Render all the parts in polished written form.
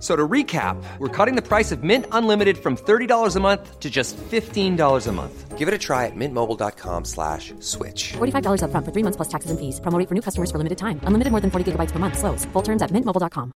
So to recap, we're cutting the price of Mint Unlimited from $30 a month to just $15 a month. Give it a try at mintmobile.com/switch. $45 up front for 3 months plus taxes and fees. Promo rate for new customers for limited time. Unlimited more than 40 gigabytes per month. Slows full terms at mintmobile.com.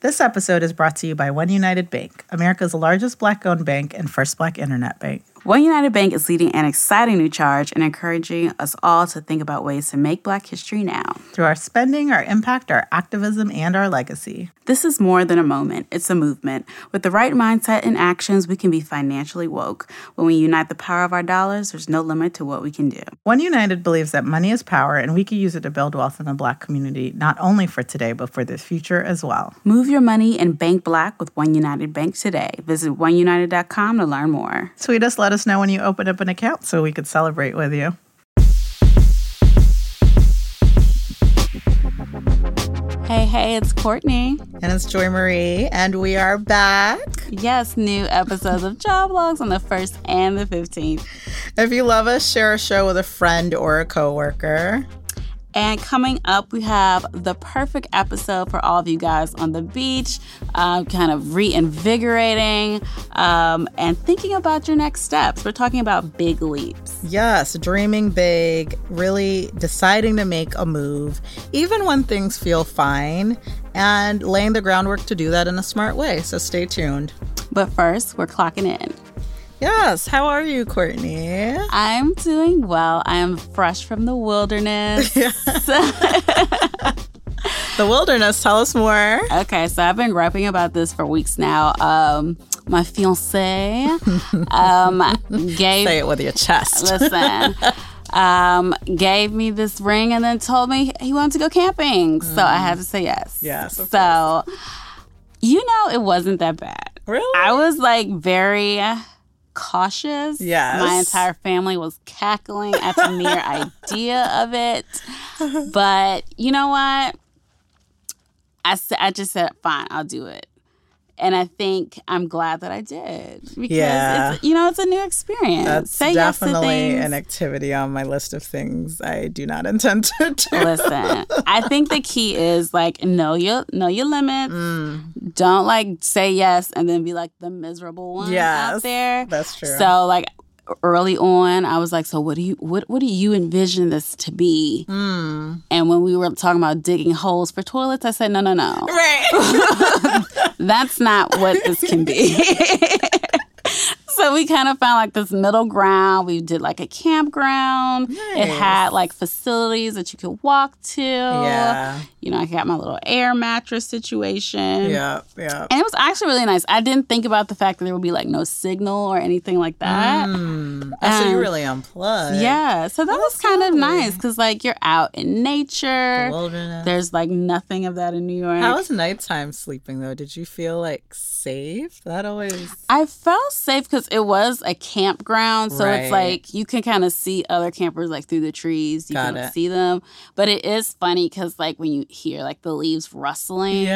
This episode is brought to you by One United Bank, America's largest Black-owned bank and first Black internet bank. One United Bank is leading an exciting new charge and encouraging us all to think about ways to make Black history now. Through our spending, our impact, our activism, and our legacy. This is more than a moment. It's a movement. With the right mindset and actions, we can be financially woke. When we unite the power of our dollars, there's no limit to what we can do. One United believes that money is power, and we can use it to build wealth in the Black community, not only for today, but for the future as well. Move your money and bank Black with One United Bank today. Visit oneunited.com to learn more. Tweet us, let us know when you open up an account so we could celebrate with you. Hey, it's Courtney. And it's Joy Marie, and we are back. Yes, new episodes of Job Logs on the 1st and the 15th. If you love us, share a show with a friend or a coworker. And coming up, we have the perfect episode for all of you guys on the beach, kind of reinvigorating and thinking about your next steps. We're talking about big leaps. Yes, dreaming big, really deciding to make a move, even when things feel fine, and laying the groundwork to do that in a smart way. So stay tuned. But first, we're clocking in. Yes. How are you, Courtney? I'm doing well. I am fresh from the wilderness. Yeah. The wilderness. Tell us more. Okay. So I've been griping about this for weeks now. My fiance gave... Say it with your chest. Listen. Gave me this ring and then told me he wanted to go camping. So I had to say yes. Yes. So, you know, it wasn't that bad. Really? I was like very... cautious. Yes. My entire family was cackling at the mere idea of it. But you know what? I just said, fine, I'll do it. And I think I'm glad that I did. Because, it's a new experience. That's definitely an activity on my list of things I do not intend to do. Listen, I think the key is, like, know your limits. Mm. Don't, like, say yes and then be, like, the miserable one out there. That's true. So, like, early on, I was like, so what do you envision this to be? Mm. And when we were talking about digging holes for toilets, I said, no. Right. That's not what this can be. So we kind of found like this middle ground. We did like a campground. Nice. It had like facilities that you could walk to. Yeah. You know, I got my little air mattress situation. Yeah. And it was actually really nice. I didn't think about the fact that there would be like no signal or anything like that. So you really unplugged. Yeah. So that was kind of nice because like you're out in nature. The wilderness. There's like nothing of that in New York. How was nighttime sleeping though? Did you feel like safe? I felt safe because it was a campground, so right. It's like you can kind of see other campers like through the trees. You can see them, but it is funny because like when you hear like the leaves rustling,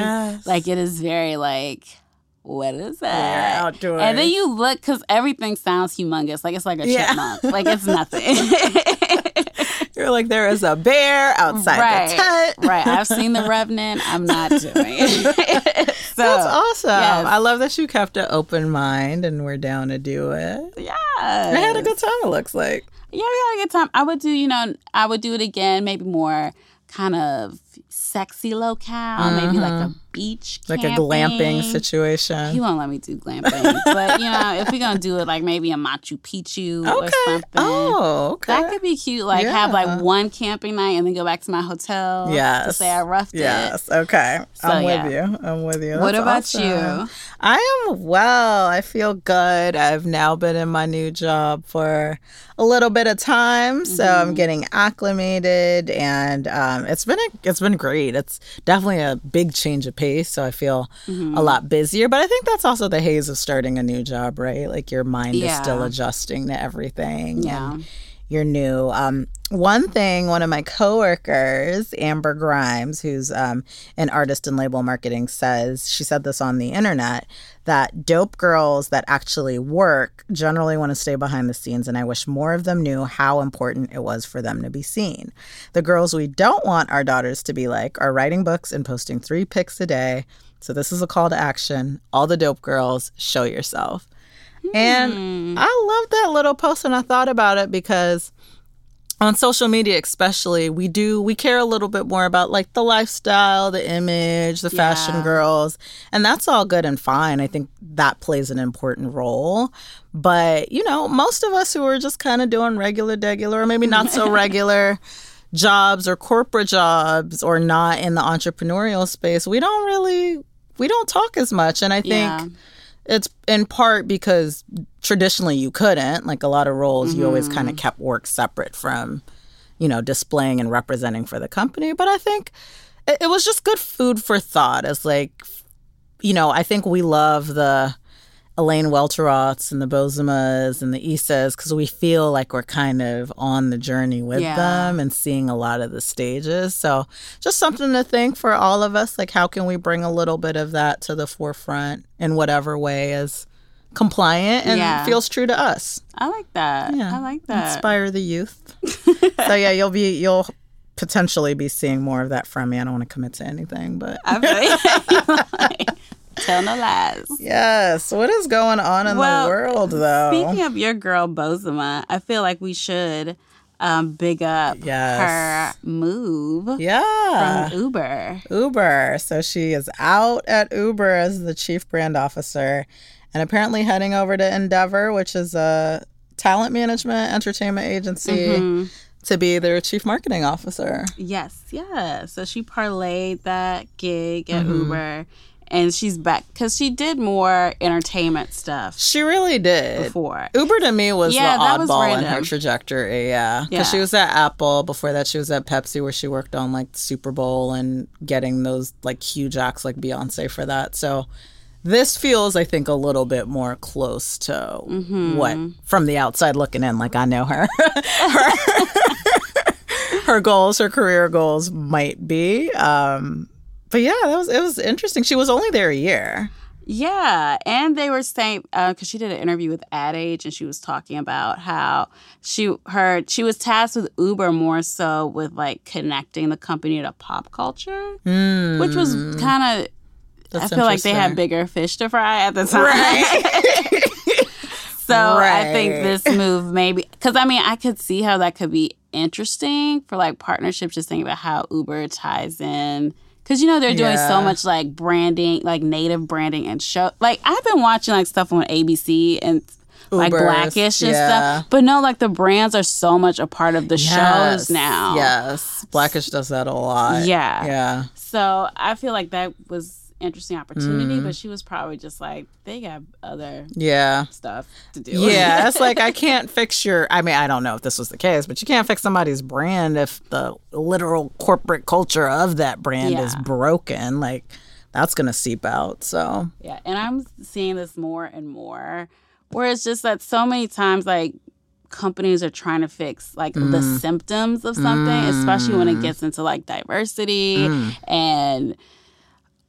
like it is very like, what is that? Yeah, outdoors. And then you look because everything sounds humongous, like it's like a chipmunk, like it's nothing. You're like, there is a bear outside the tent. Right. I've seen The Revenant. I'm not doing it. So, that's awesome. Yes. I love that you kept an open mind and we're down to do it. Yeah. I had a good time, it looks like. Yeah, we had a good time. I would do it again, maybe more kind of sexy locale, maybe like a beach camping. Like a glamping situation. He won't let me do glamping. But, you know, if we're going to do it, like maybe a Machu Picchu or something. Oh, okay. That could be cute. Like have like one camping night and then go back to my hotel to say I roughed it. Yes, okay. So, I'm with you. That's what about you? I am well. I feel good. I've now been in my new job for a little bit of time. So I'm getting acclimated and it's been great. It's definitely a big change of pace, so I feel a lot busier. But I think that's also the haze of starting a new job, right? Like your mind is still adjusting to everything. Yeah. And you're new. One thing, one of my coworkers, Amber Grimes, who's an artist in label marketing, she said this on the internet, that dope girls that actually work generally want to stay behind the scenes, and I wish more of them knew how important it was for them to be seen. The girls we don't want our daughters to be like are writing books and posting 3 pics a day. So this is a call to action. All the dope girls, show yourself. And I love that little post, and I thought about it because on social media especially, we care a little bit more about like the lifestyle, the image, the fashion girls, and that's all good and fine. I think that plays an important role. But, you know, most of us who are just kind of doing regular, or maybe not so regular jobs or corporate jobs or not in the entrepreneurial space, we don't talk as much. And I think... Yeah. It's in part because traditionally you couldn't. Like a lot of roles, you always kind of kept work separate from, you know, displaying and representing for the company. But I think it was just good food for thought. It's like, you know, I think we love the Elaine Welteroths and the Bozomas and the Issas because we feel like we're kind of on the journey with them and seeing a lot of the stages. So just something to think for all of us, like how can we bring a little bit of that to the forefront in whatever way is compliant and feels true to us. I like that. Yeah. I like that. Inspire the youth. So yeah, you'll potentially be seeing more of that from me. I don't want to commit to anything, but tell no lies. Yes. What is going on in the world, though? Speaking of your girl, Bozoma, I feel like we should big up her move from Uber. So she is out at Uber as the chief brand officer and apparently heading over to Endeavor, which is a talent management entertainment agency, to be their chief marketing officer. Yes. Yeah. So she parlayed that gig at Uber. And she's back because she did more entertainment stuff. She really did. Before. Uber to me was the oddball in her trajectory. Yeah. Because she was at Apple. Before that, she was at Pepsi, where she worked on like Super Bowl and getting those like huge acts like Beyonce for that. So this feels, I think, a little bit more close to what, from the outside looking in, like I know her. her goals, her career goals might be. But yeah, it was interesting. She was only there a year. Yeah, and they were saying, because she did an interview with Ad Age, and she was talking about how she was tasked with Uber more so with like connecting the company to pop culture, which was kind of, I feel like they had bigger fish to fry at the time. Right. So I think this move maybe, because I mean, I could see how that could be interesting for like partnerships, just thinking about how Uber ties in. Because, you know, they're doing so much, like, branding, like, native branding and show. Like, I've been watching, like, stuff on ABC and, like, Black-ish and stuff. But, no, like, the brands are so much a part of the shows now. Yes. Black-ish does that a lot. Yeah. Yeah. So, I feel like that was interesting opportunity, but she was probably just like, they got other stuff to do. Yeah, it's like, I can't fix I don't know if this was the case, but you can't fix somebody's brand if the literal corporate culture of that brand is broken. Like, that's going to seep out, so. Yeah, and I'm seeing this more and more, where it's just that so many times, like, companies are trying to fix like the symptoms of something, especially when it gets into like diversity and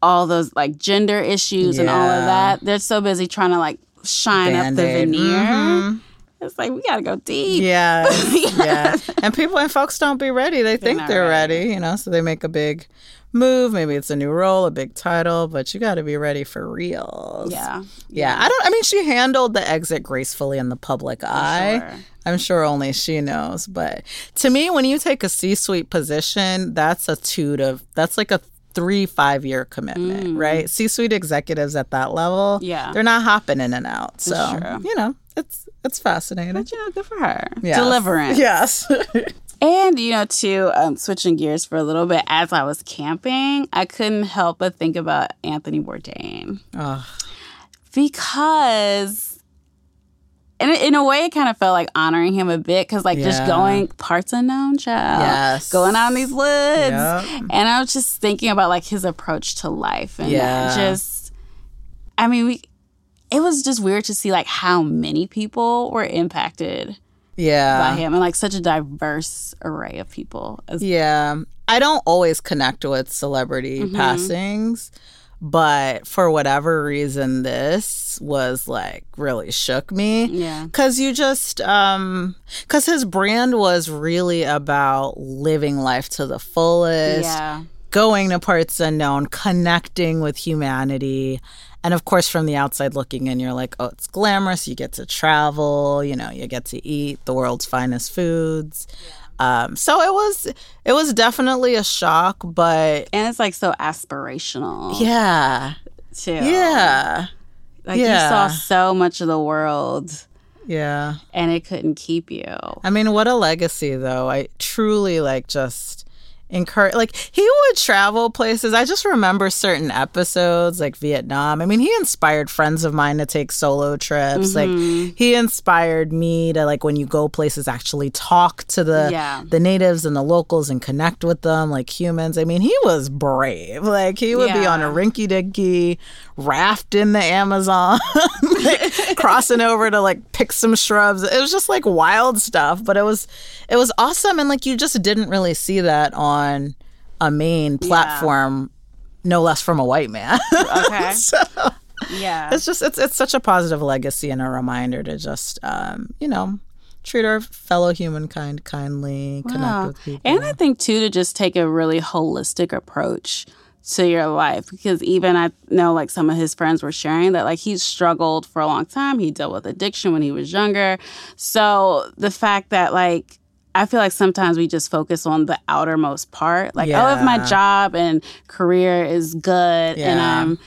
all those like gender issues and all of that. They're so busy trying to like shine Band-Aid. Up the veneer. It's like, we got to go deep. Yeah. Yeah. And folks don't be ready. They think they're ready, you know, so they make a big move. Maybe it's a new role, a big title, but you got to be ready for reals. Yeah. Yeah. She handled the exit gracefully in the public eye. Sure. I'm sure only she knows. But to me, when you take a C-suite position, that's like a 3-5-year commitment, right? C-suite executives at that level, they're not hopping in and out. So, you know, it's fascinating. But, you know, good for her. Yes. Deliverance. Yes. And, you know, too, switching gears for a little bit, as I was camping, I couldn't help but think about Anthony Bourdain. Ugh. Because, and in a way, it kind of felt like honoring him a bit because, like, just going parts unknown, child. Yes. Going out in these woods. Yep. And I was just thinking about, like, his approach to life. And it was just weird to see, like, how many people were impacted by him, and like such a diverse array of people. I don't always connect with celebrity passings, but for whatever reason, this was like really shook me. Because you just, because his brand was really about living life to the fullest, going to parts unknown, connecting with humanity. And of course, from the outside looking in, you're like, oh, it's glamorous. You get to travel, you know, you get to eat the world's finest foods. So it was definitely a shock, but... And it's like so aspirational. Too. Like you saw so much of the world. And it couldn't keep you. I mean, what a legacy though. I truly like just... Like, he would travel places. I just remember certain episodes, like Vietnam. I mean, he inspired friends of mine to take solo trips. Like, he inspired me to, like, when you go places, actually talk to the natives and the locals and connect with them like humans. I mean, he was brave. Like, he would be on a rinky-dinky raft in the Amazon, like, crossing over to, like, pick some shrubs. It was just, like, wild stuff. But it was awesome. And, like, you just didn't really see that on a main platform, no less from a white man. So, it's just it's such a positive legacy and a reminder to just you know, treat our fellow humankind kindly, connect with people. And I think too, to just take a really holistic approach to your life, because even I know like some of his friends were sharing that like he struggled for a long time. He dealt with addiction when he was younger. So the fact that like I feel like sometimes we just focus on the outermost part. Like, oh, if my job and career is good and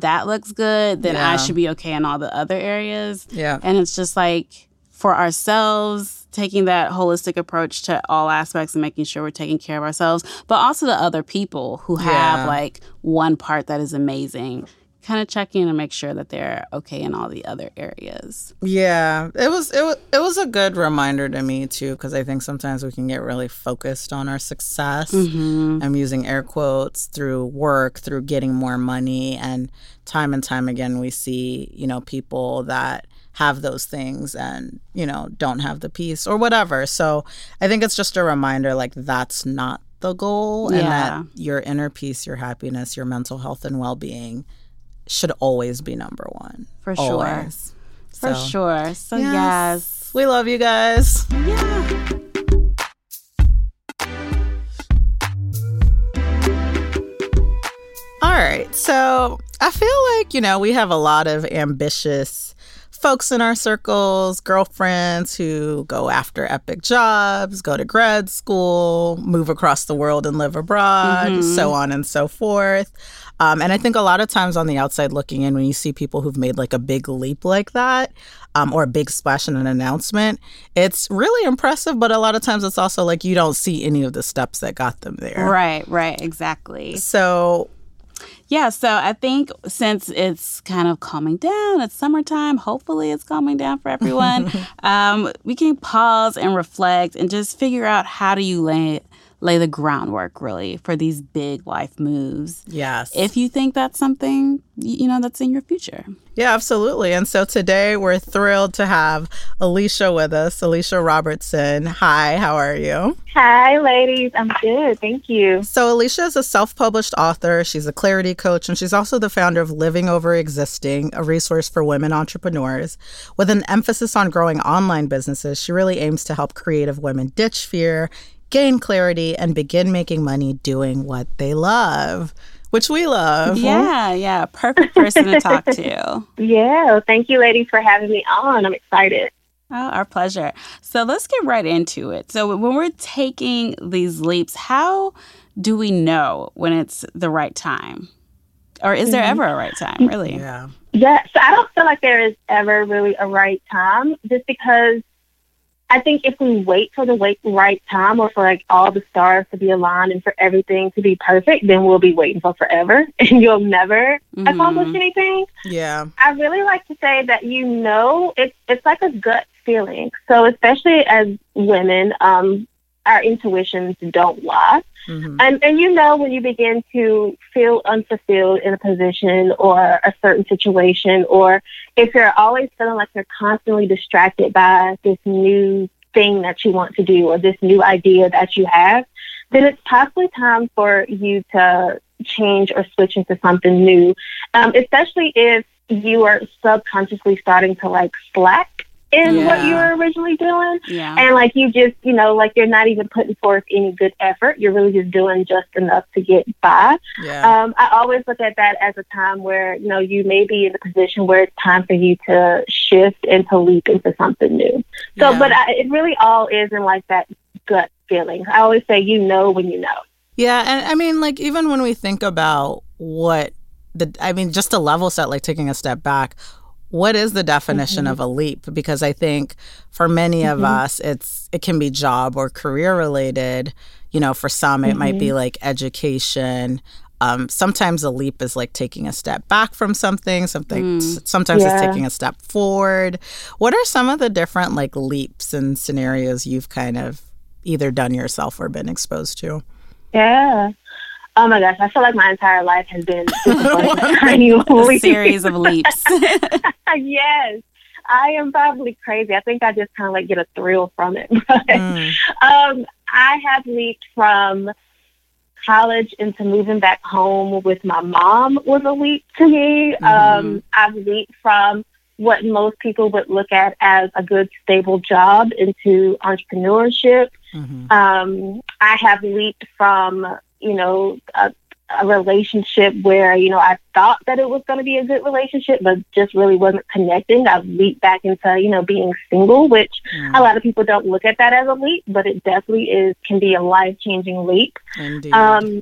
that looks good, then I should be okay in all the other areas. And it's just like for ourselves, taking that holistic approach to all aspects and making sure we're taking care of ourselves, but also the other people who have like one part that is amazing. Kind of check in and make sure that they're okay in all the other areas. It was a good reminder to me too, because I think sometimes we can get really focused on our success. I'm using air quotes, through work, through getting more money, and time again we see, you know, people that have those things and, you know, don't have the peace or whatever. So I think it's just a reminder, like, that's not the goal, and that your inner peace, your happiness, your mental health and well-being should always be number one. For sure. Always. For sure. So, yes. We love you guys. Yeah. All right. So, I feel like, you know, we have a lot of ambitious folks in our circles, girlfriends who go after epic jobs, go to grad school, move across the world and live abroad, so on and so forth. And I think a lot of times on the outside looking in, when you see people who've made like a big leap like that, or a big splash in an announcement, it's really impressive. But a lot of times it's also like you don't see any of the steps that got them there. Right, exactly. So... Yeah, so I think since it's kind of calming down, it's summertime, hopefully it's calming down for everyone, we can pause and reflect and just figure out how do you lay the groundwork, really, for these big life moves. Yes. If you think that's something, you know, that's in your future. Yeah, absolutely. And so today we're thrilled to have Alicia with us, Alicia Robertson. Hi, how are you? Hi, ladies. I'm good. Thank you. So Alicia is a self-published author. She's a clarity coach, and she's also the founder of Living Over Existing, a resource for women entrepreneurs. With an emphasis on growing online businesses, she really aims to help creative women ditch fear, gain clarity, and begin making money doing what they love, which we love. Yeah. Perfect person to talk to. Yeah. Thank you, ladies, for having me on. I'm excited. Oh, our pleasure. So let's get right into it. So when we're taking these leaps, how do we know when it's the right time? Or is there ever a right time, really? Yeah. So I don't feel like there is ever really a right time, just because I think if we wait for the right time, or for like all the stars to be aligned and for everything to be perfect, then we'll be waiting for forever and you'll never accomplish anything. Yeah. I really like to say that, you know, it's like a gut feeling. So especially as women, our intuitions don't lie. Mm-hmm. And you know, when you begin to feel unfulfilled in a position or a certain situation, or if you're always feeling like you're constantly distracted by this new thing that you want to do or this new idea that you have, then it's possibly time for you to change or switch into something new, especially if you are subconsciously starting to like slack in what you were originally doing. Yeah. And like you just, you know, like you're not even putting forth any good effort. You're really just doing just enough to get by. Yeah. I always look at that as a time where, you know, you may be in a position where it's time for you to shift and to leap into something new. So, yeah. But it really all is in like that gut feeling. I always say, you know, when you know. Yeah. And I mean, like, even when we think about just to level set, like taking a step back, what is the definition mm-hmm. of a leap? Because I think for many of mm-hmm. us, it can be job or career related. You know, for some, mm-hmm. it might be like education. Sometimes a leap is like taking a step back from something. Sometimes it's taking a step forward. What are some of the different like leaps and scenarios you've kind of either done yourself or been exposed to? Yeah. Oh my gosh, I feel like my entire life has been a series of leaps. Yes, I am probably crazy. I think I just kind of like get a thrill from it. But, I have leaped from college into moving back home with my mom was a leap to me. Mm-hmm. I've leaped from what most people would look at as a good, stable job into entrepreneurship. Mm-hmm. I have leaped from... you know, a relationship where, you know, I thought that it was going to be a good relationship, but just really wasn't connecting. I've leaped back into, you know, being single, which a lot of people don't look at that as a leap, but it definitely can be a life-changing leap. Indeed.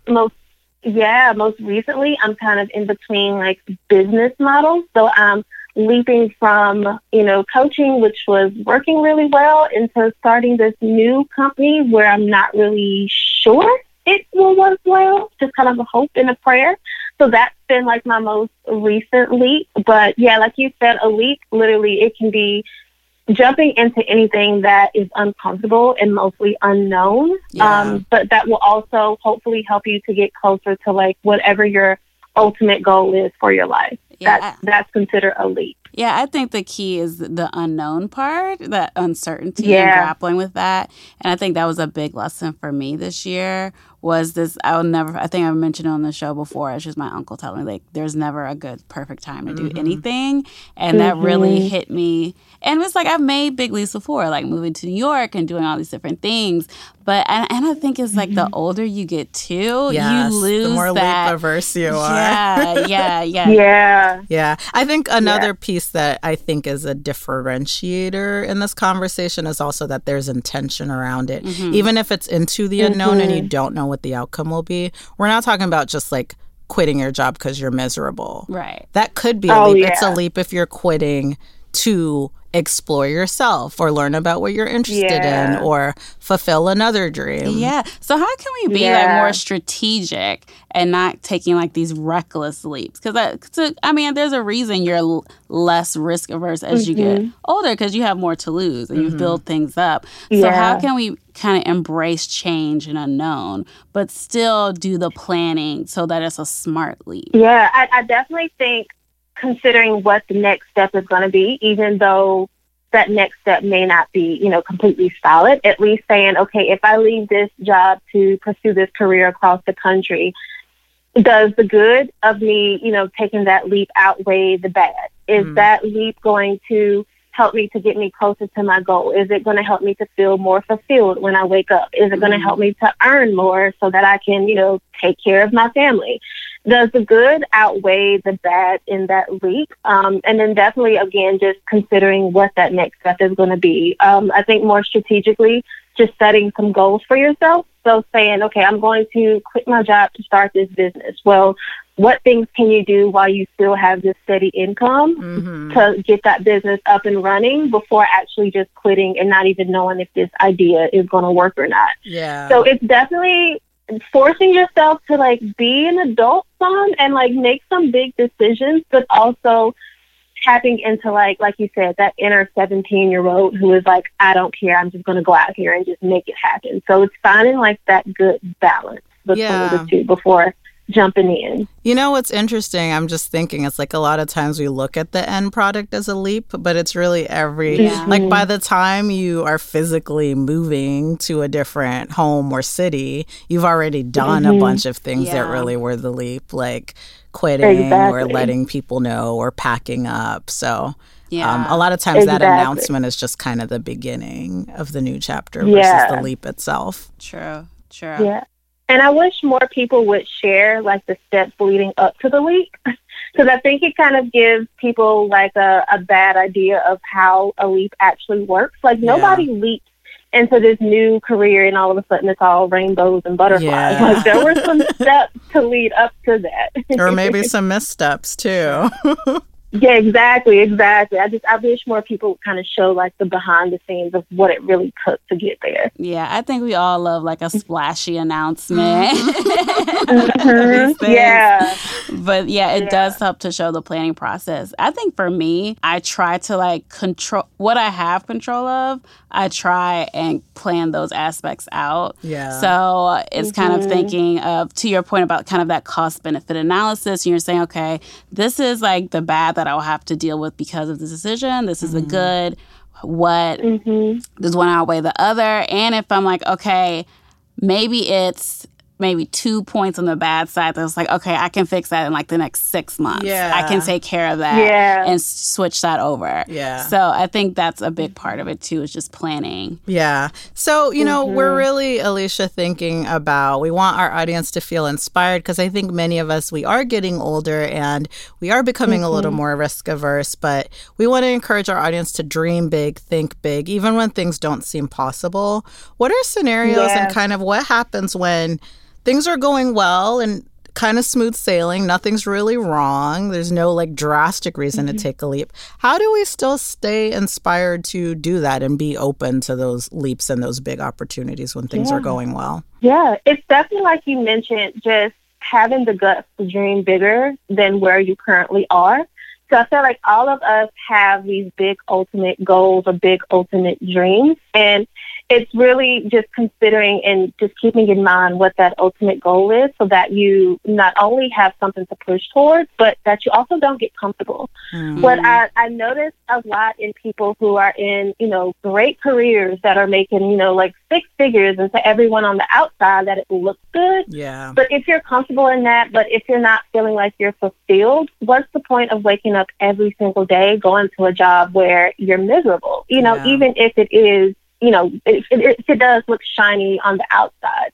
Most recently, I'm kind of in between, like, business models. So I'm leaping from, you know, coaching, which was working really well, into starting this new company where I'm not really sure it will work well, just kind of a hope and a prayer. So that's been like my most recent leap. But yeah, like you said, a leap, literally it can be jumping into anything that is uncomfortable and mostly unknown. Yeah. But that will also hopefully help you to get closer to like whatever your ultimate goal is for your life. Yeah. That's considered a leap. Yeah, I think the key is the unknown part, that uncertainty and grappling with that. And I think that was a big lesson for me this year was this. I think I mentioned on the show before, it's just my uncle telling me, like, there's never a good, perfect time to do anything. And that really hit me. And it was like, I've made big leaps before, like moving to New York and doing all these different things. But, and I think it's like the older you get too, you lose the more leap averse you are. Yeah. I think another piece that I think is a differentiator in this conversation is also that there's intention around it. Mm-hmm. Even if it's into the unknown and you don't know what the outcome will be, we're not talking about just like quitting your job because you're miserable. Right. That could be a leap. Yeah. It's a leap if you're quitting to explore yourself or learn about what you're interested in or fulfill another dream. Yeah. So how can we be like more strategic and not taking like these reckless leaps? Because I mean, there's a reason you're less risk averse as you get older because you have more to lose and you build things up. So how can we kind of embrace change and unknown, but still do the planning so that it's a smart leap? Yeah, I definitely think considering what the next step is going to be, even though that next step may not be, you know, completely solid, at least saying, okay, if I leave this job to pursue this career across the country, does the good of me, you know, taking that leap outweigh the bad? Is that leap going to help me to get me closer to my goal? Is it going to help me to feel more fulfilled when I wake up? Is it going to help me to earn more so that I can, you know, take care of my family? Does the good outweigh the bad in that leap? And then definitely, again, just considering what that next step is going to be. I think more strategically, just setting some goals for yourself. So saying, okay, I'm going to quit my job to start this business. Well, what things can you do while you still have this steady income to get that business up and running before actually just quitting and not even knowing if this idea is going to work or not? Yeah. So it's definitely forcing yourself to like be an adult son and like make some big decisions, but also tapping into, like you said, that inner 17-year-old who is like, I don't care. I'm just going to go out here and just make it happen. So it's finding, like, that good balance between the two before jumping in. You know what's interesting? I'm just thinking it's like a lot of times we look at the end product as a leap, but it's really every like by the time you are physically moving to a different home or city, you've already done a bunch of things that really were the leap, like quitting or letting people know or packing up. So a lot of times that announcement is just kind of the beginning of the new chapter versus the leap itself. True. Yeah. And I wish more people would share, like, the steps leading up to the leap, because I think it kind of gives people, like, a bad idea of how a leap actually works. Like, nobody leaps into this new career and all of a sudden it's all rainbows and butterflies. Yeah. Like, there were some steps to lead up to that. Or maybe some missteps, too. Yeah, exactly. I wish more people would kind of show, like, the behind the scenes of what it really took to get there. Yeah, I think we all love, like, a splashy announcement. Yeah. But, yeah, it does help to show the planning process. I think for me, I try to, like, control what I have control of. I try and plan those aspects out. Yeah. So it's kind of thinking of, to your point about kind of that cost-benefit analysis, and you're saying, okay, this is, like, the bad that I'll have to deal with because of this decision. This is a good, what does one outweigh the other? And if I'm like, okay, maybe it's 2 points on the bad side that was like, okay, I can fix that in like the next 6 months. Yeah. I can take care of that and switch that over. Yeah. So I think that's a big part of it too, is just planning. Yeah. So, you know, we're really, Alicia, thinking about, we want our audience to feel inspired because I think many of us, we are getting older and we are becoming a little more risk averse, but we want to encourage our audience to dream big, think big, even when things don't seem possible. What are scenarios and kind of what happens when things are going well and kind of smooth sailing. Nothing's really wrong. There's no like drastic reason to take a leap. How do we still stay inspired to do that and be open to those leaps and those big opportunities when things are going well? Yeah, it's definitely like you mentioned, just having the guts to dream bigger than where you currently are. So I feel like all of us have these big ultimate goals or big ultimate dreams. And it's really just considering and just keeping in mind what that ultimate goal is so that you not only have something to push towards, but that you also don't get comfortable. What I notice a lot in people who are in, you know, great careers that are making, you know, like six figures, and to everyone on the outside that it looks good. Yeah. But if you're comfortable in that, but if you're not feeling like you're fulfilled, what's the point of waking up every single day going to a job where you're miserable? You know, even if it is, you know, it does look shiny on the outside.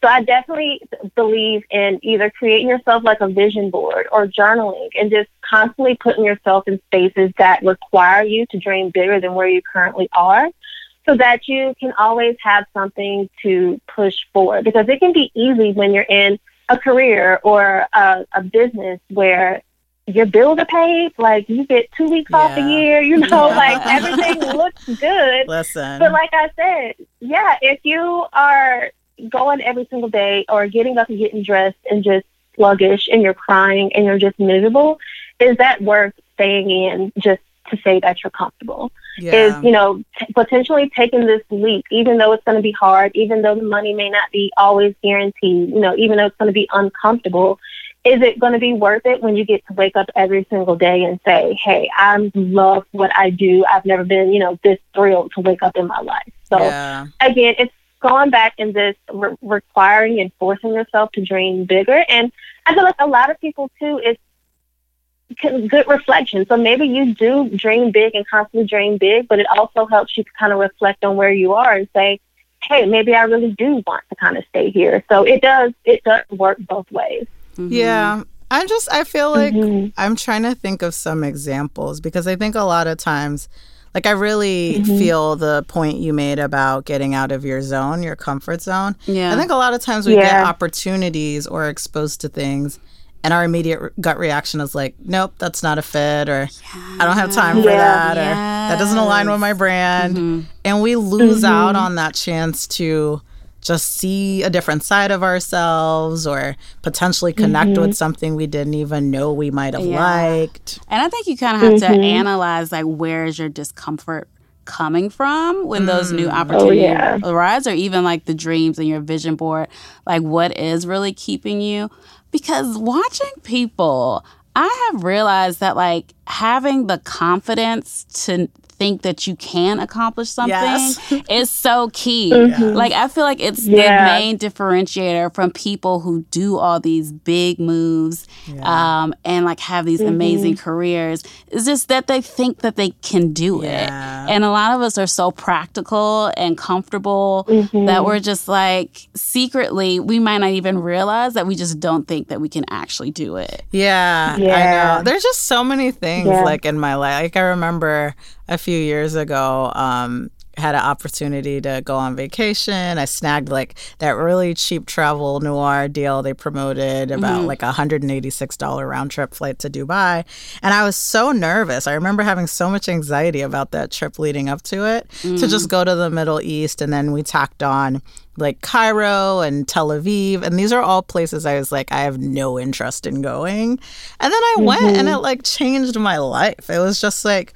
So I definitely believe in either creating yourself like a vision board or journaling and just constantly putting yourself in spaces that require you to dream bigger than where you currently are so that you can always have something to push forward. Because it can be easy when you're in a career or a business where your bills are paid, like you get 2 weeks off a year, you know, like everything looks good. Listen. But like I said, if you are going every single day or getting up and getting dressed and just sluggish and you're crying and you're just miserable, is that worth staying in just to say that you're comfortable? Is, you know, potentially taking this leap, even though it's going to be hard, even though the money may not be always guaranteed, you know, even though it's going to be uncomfortable, is it going to be worth it when you get to wake up every single day and say, hey, I love what I do. I've never been, you know, this thrilled to wake up in my life. So again, it's going back in this requiring and forcing yourself to dream bigger. And I feel like a lot of people too, it's good reflection. So maybe you do dream big and constantly dream big, but it also helps you to kind of reflect on where you are and say, hey, maybe I really do want to kind of stay here. So it does work both ways. Yeah. I feel like I'm trying to think of some examples because I think a lot of times, like I really feel the point you made about getting out of your zone, your comfort zone. Yeah. I think a lot of times we get opportunities or exposed to things and our immediate gut reaction is like, nope, that's not a fit, or I don't have time for that, or that doesn't align with my brand. And we lose out on that chance to just see a different side of ourselves or potentially connect with something we didn't even know we might have liked. And I think you kind of have to analyze, like, where is your discomfort coming from when those new opportunities arise, or even like the dreams and your vision board, like what is really keeping you? Because watching people, I have realized that like having the confidence to think that you can accomplish something is so key. Like, I feel like it's the main differentiator from people who do all these big moves and like have these amazing careers. It's just that they think that they can do it. And a lot of us are so practical and comfortable that we're just like, secretly, we might not even realize that we just don't think that we can actually do it. Yeah. I know. There's just so many things like in my life. Like, I remember a few years ago, had an opportunity to go on vacation. I snagged like that really cheap travel noir deal they promoted about like a $186 round trip flight to Dubai. And I was so nervous. I remember having so much anxiety about that trip leading up to it to just go to the Middle East. And then we tacked on like Cairo and Tel Aviv. And these are all places I was like, I have no interest in going. And then I went and it like changed my life. It was just like,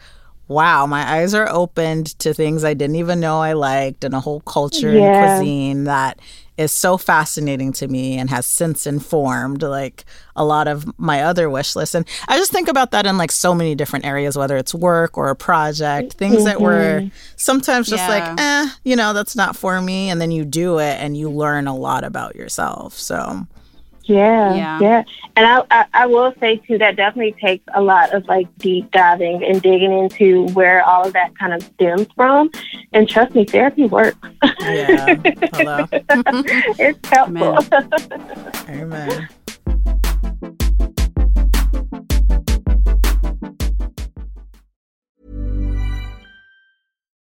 wow, my eyes are opened to things I didn't even know I liked, and a whole culture and cuisine that is so fascinating to me and has since informed like a lot of my other wish list. And I just think about that in like so many different areas, whether it's work or a project, things that were sometimes just like, you know, that's not for me. And then you do it and you learn a lot about yourself. So Yeah. And I will say, too, that definitely takes a lot of, like, deep diving and digging into where all of that kind of stems from. And trust me, therapy works. Yeah. Hello. It's helpful. Amen. Amen.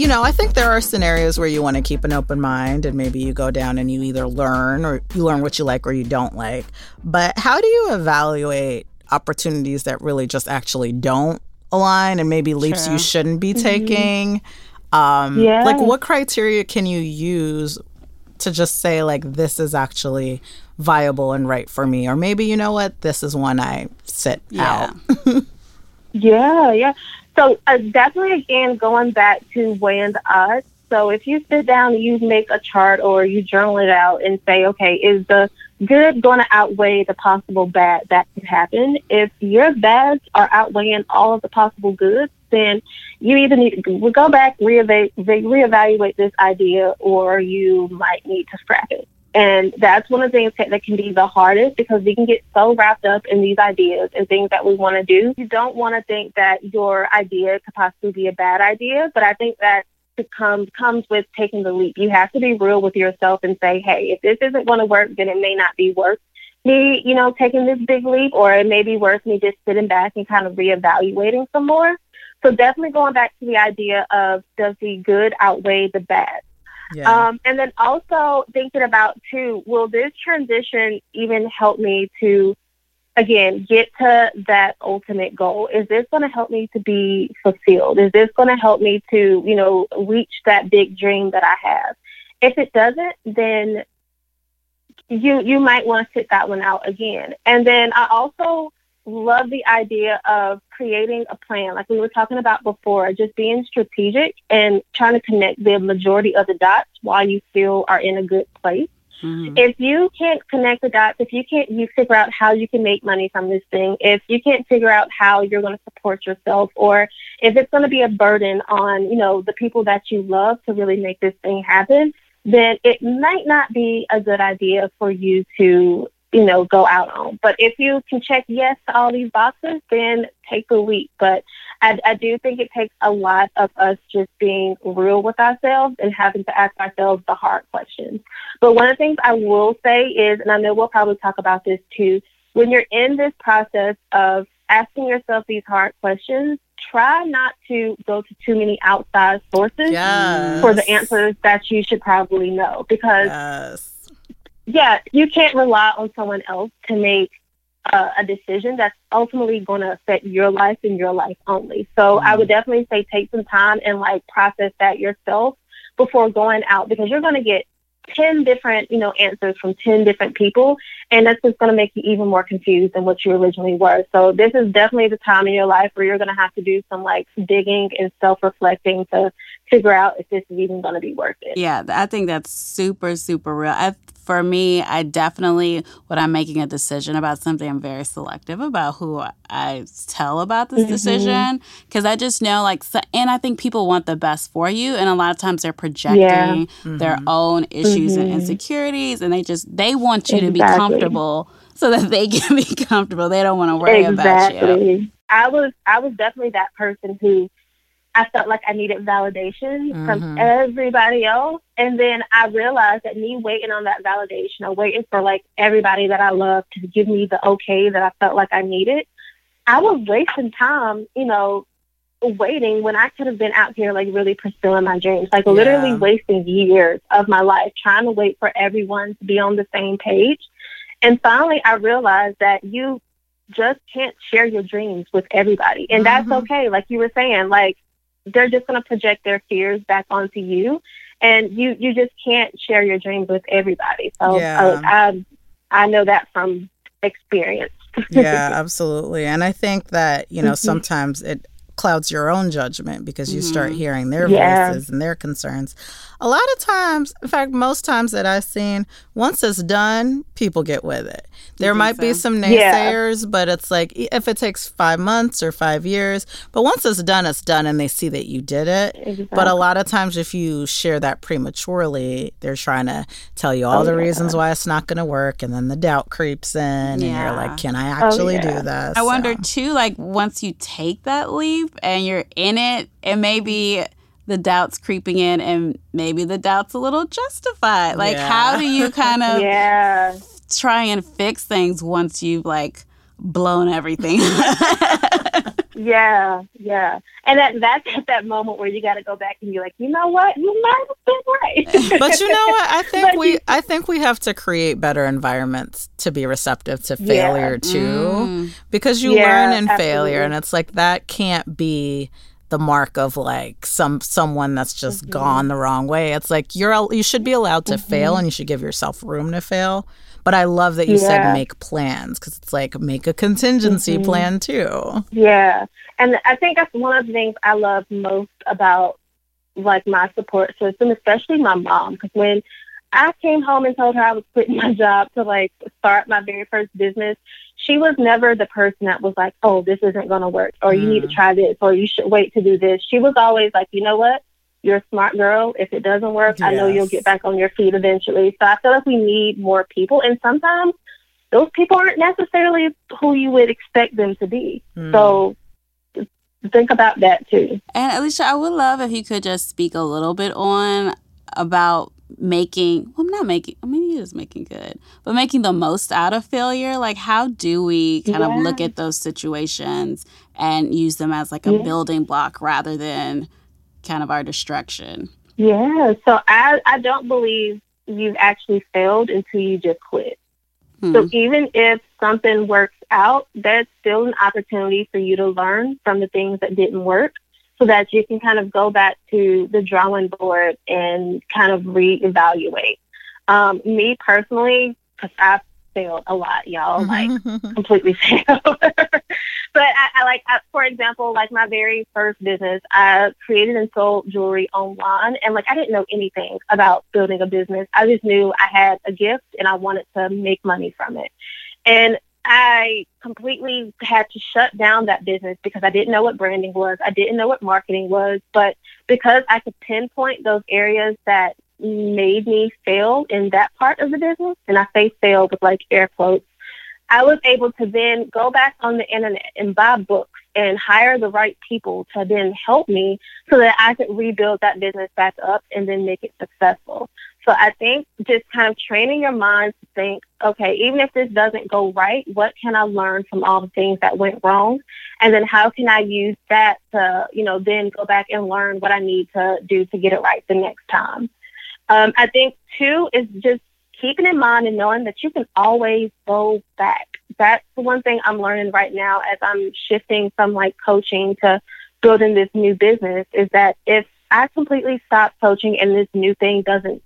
You know, I think there are scenarios where you want to keep an open mind, and maybe you go down and you either learn, or you learn what you like or you don't like. But how do you evaluate opportunities that really just actually don't align, and maybe leaps you shouldn't be taking? Like, what criteria can you use to just say, like, this is actually viable and right for me? Or maybe, you know what, this is one I sit out. So definitely, again, going back to weighing the odds. So if you sit down and you make a chart or you journal it out and say, okay, is the good going to outweigh the possible bad that could happen? If your bads are outweighing all of the possible goods, then you either need to go back, reevaluate this idea, or you might need to scrap it. And that's one of the things that can be the hardest, because we can get so wrapped up in these ideas and things that we want to do. You don't want to think that your idea could possibly be a bad idea, but I think that comes with taking the leap. You have to be real with yourself and say, hey, if this isn't going to work, then it may not be worth me, you know, taking this big leap, or it may be worth me just sitting back and kind of reevaluating some more. So definitely going back to the idea of, does the good outweigh the bad? Yeah. And then also thinking about, too, will this transition even help me to, again, get to that ultimate goal? Is this going to help me to be fulfilled? Is this going to help me to, you know, reach that big dream that I have? If it doesn't, then you might want to sit that one out again. And then I also love the idea of creating a plan, like we were talking about before, just being strategic and trying to connect the majority of the dots while you still are in a good place. If you can't connect the dots, if you figure out how you can make money from this thing, if you can't figure out how you're going to support yourself, or if it's going to be a burden on, you know, the people that you love to really make this thing happen, then it might not be a good idea for you to you know, go out on. But if you can check yes to all these boxes, then take a week. But I do think it takes a lot of us just being real with ourselves and having to ask ourselves the hard questions. But one of the things I will say is, and I know we'll probably talk about this too, when you're in this process of asking yourself these hard questions, try not to go to too many outside sources for the answers that you should probably know, because you can't rely on someone else to make a decision that's ultimately going to affect your life and your life only. So I would definitely say take some time and like process that yourself before going out, because you're going to get 10 different, you know, answers from 10 different people. And that's just going to make you even more confused than what you originally were. So this is definitely the time in your life where you're going to have to do some like digging and self-reflecting to figure out if this is even going to be worth it. Yeah, I think that's super, super real. For me, I definitely, when I'm making a decision about something, I'm very selective about who I tell about this decision, because I just know, like, so, and I think people want the best for you, and a lot of times they're projecting their own issues and insecurities, and they want you to be comfortable so that they can be comfortable. They don't want to worry about you. I was definitely that person who, I felt like I needed validation from everybody else. And then I realized that me waiting on that validation or waiting for like everybody that I love to give me the okay that I felt like I needed, I was wasting time, you know, waiting when I could have been out here like really pursuing my dreams, like literally wasting years of my life trying to wait for everyone to be on the same page. And finally, I realized that you just can't share your dreams with everybody. And that's okay. Like you were saying, like, they're just going to project their fears back onto you, and you just can't share your dreams with everybody. So I know that from experience. Yeah, absolutely. And I think that, you know, sometimes it clouds your own judgment because you start hearing their voices and their concerns. A lot of times, in fact, most times that I've seen, once it's done, people get with it. There might be some naysayers, but it's like if it takes 5 months or 5 years, but once it's done and they see that you did it. Exactly. But a lot of times if you share that prematurely, they're trying to tell you all the reasons why it's not going to work, and then the doubt creeps in and you're like, can I actually do this? I wonder too, like once you take that leap and you're in it, and maybe the doubt's creeping in and maybe the doubt's a little justified. Like how do you kind of try and fix things once you've like blown everything? And that's at that moment where you got to go back and be like, you know what, you might have been right. But you know what, I think we have to create better environments to be receptive to failure too, because you learn in failure, and it's like that can't be the mark of like someone that's just gone the wrong way. It's like you should be allowed to fail, and you should give yourself room to fail. But I love that you said make plans, because it's like make a contingency plan too. Yeah, and I think that's one of the things I love most about like my support system, especially my mom, because when I came home and told her I was quitting my job to like start my very first business, she was never the person that was like, oh, this isn't going to work, or you need to try this, or you should wait to do this. She was always like, you know what? You're a smart girl. If it doesn't work, I know you'll get back on your feet eventually. So I feel like we need more people. And sometimes those people aren't necessarily who you would expect them to be. So think about that too. And Alicia, I would love if you could just speak a little bit on about making the most out of failure. Like, how do we kind of look at those situations and use them as like a building block rather than kind of our destruction? Yeah. So I don't believe you've actually failed until you just quit. So even if something works out, there's still an opportunity for you to learn from the things that didn't work, so that you can kind of go back to the drawing board and kind of reevaluate. Me personally, because I failed a lot, y'all, like completely failed. But for example, like my very first business, I created and sold jewelry online. And like, I didn't know anything about building a business. I just knew I had a gift and I wanted to make money from it. And I completely had to shut down that business because I didn't know what branding was. I didn't know what marketing was. But because I could pinpoint those areas that made me fail in that part of the business, and I say fail with like air quotes, I was able to then go back on the internet and buy books and hire the right people to then help me so that I could rebuild that business back up and then make it successful. So I think just kind of training your mind to think, okay, even if this doesn't go right, what can I learn from all the things that went wrong? And then how can I use that to, you know, then go back and learn what I need to do to get it right the next time. I think two is just keeping in mind and knowing that you can always go back. That's the one thing I'm learning right now as I'm shifting from like coaching to building this new business is that if I completely stop coaching and this new thing doesn't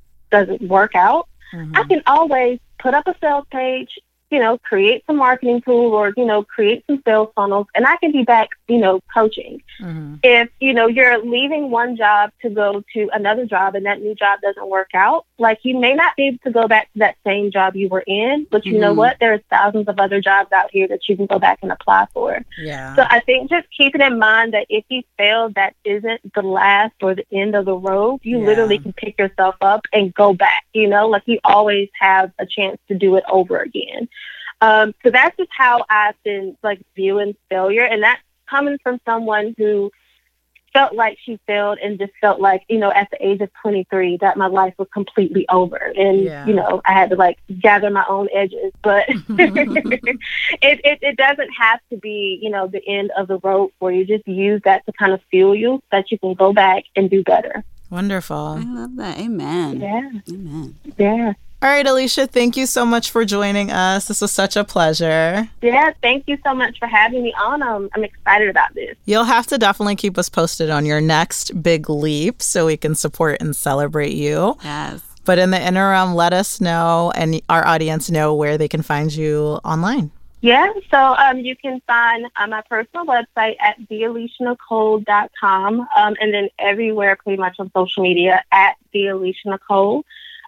work out, mm-hmm. I can always put up a sales page, you know, create some marketing tool or, you know, create some sales funnels and I can be back, you know, coaching. Mm-hmm. If, you know, you're leaving one job to go to another job and that new job doesn't work out, like you may not be able to go back to that same job you were in, but you mm-hmm. know what? There's thousands of other jobs out here that you can go back and apply for. Yeah. So I think just keeping in mind that if you fail, that isn't the last or the end of the road. You yeah. literally can pick yourself up and go back, you know, like you always have a chance to do it over again. So that's just how I've been like viewing failure. And that's coming from someone who felt like she failed and just felt like, you know, at the age of 23, that my life was completely over. And, yeah. you know, I had to like gather my own edges, but it doesn't have to be, you know, the end of the road for you. Just use that to kind of fuel you so that you can go back and do better. Wonderful. I love that. Amen. Yeah. Amen. Yeah. All right, Alicia, thank you so much for joining us. This was such a pleasure. Yeah, thank you so much for having me on. I'm excited about this. You'll have to definitely keep us posted on your next big leap so we can support and celebrate you. Yes. But in the interim, let us know and our audience know where they can find you online. Yeah, so you can find my personal website at thealicianicole.com and then everywhere pretty much on social media at thealicianicole.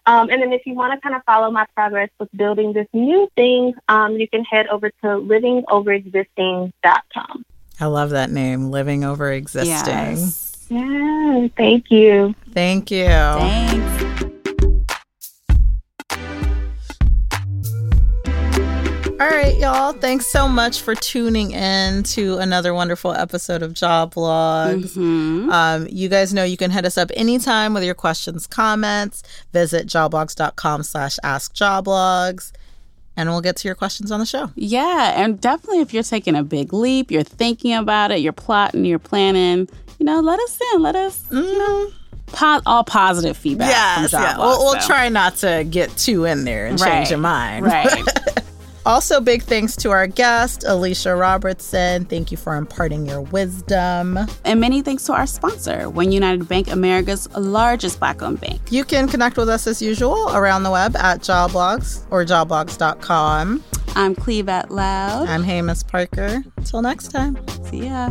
And then if you want to kind of follow my progress with building this new thing, you can head over to livingoverexisting.com. I love that name, Living Over Existing. Yes. Yeah, thank you. Thank you. Thanks. All right, y'all. Thanks so much for tuning in to another wonderful episode of Job Logs. Mm-hmm. You guys know you can hit us up anytime with your questions, comments. Visit joblogs.com/askjoblogs. And we'll get to your questions on the show. Yeah, and definitely if you're taking a big leap, you're thinking about it, you're plotting, you're planning, you know, let us in. Let us, mm-hmm. you know. All positive feedback. Yes, from Job yeah. Logs, we'll try not to get too in there and change your mind. Right. Also, big thanks to our guest, Alicia Robertson. Thank you for imparting your wisdom. And many thanks to our sponsor, One United Bank, America's largest Black-owned bank. You can connect with us as usual around the web at JobLogs or joblogs.com. I'm Cleve @Loud. I'm Hamas Parker. Till next time. See ya.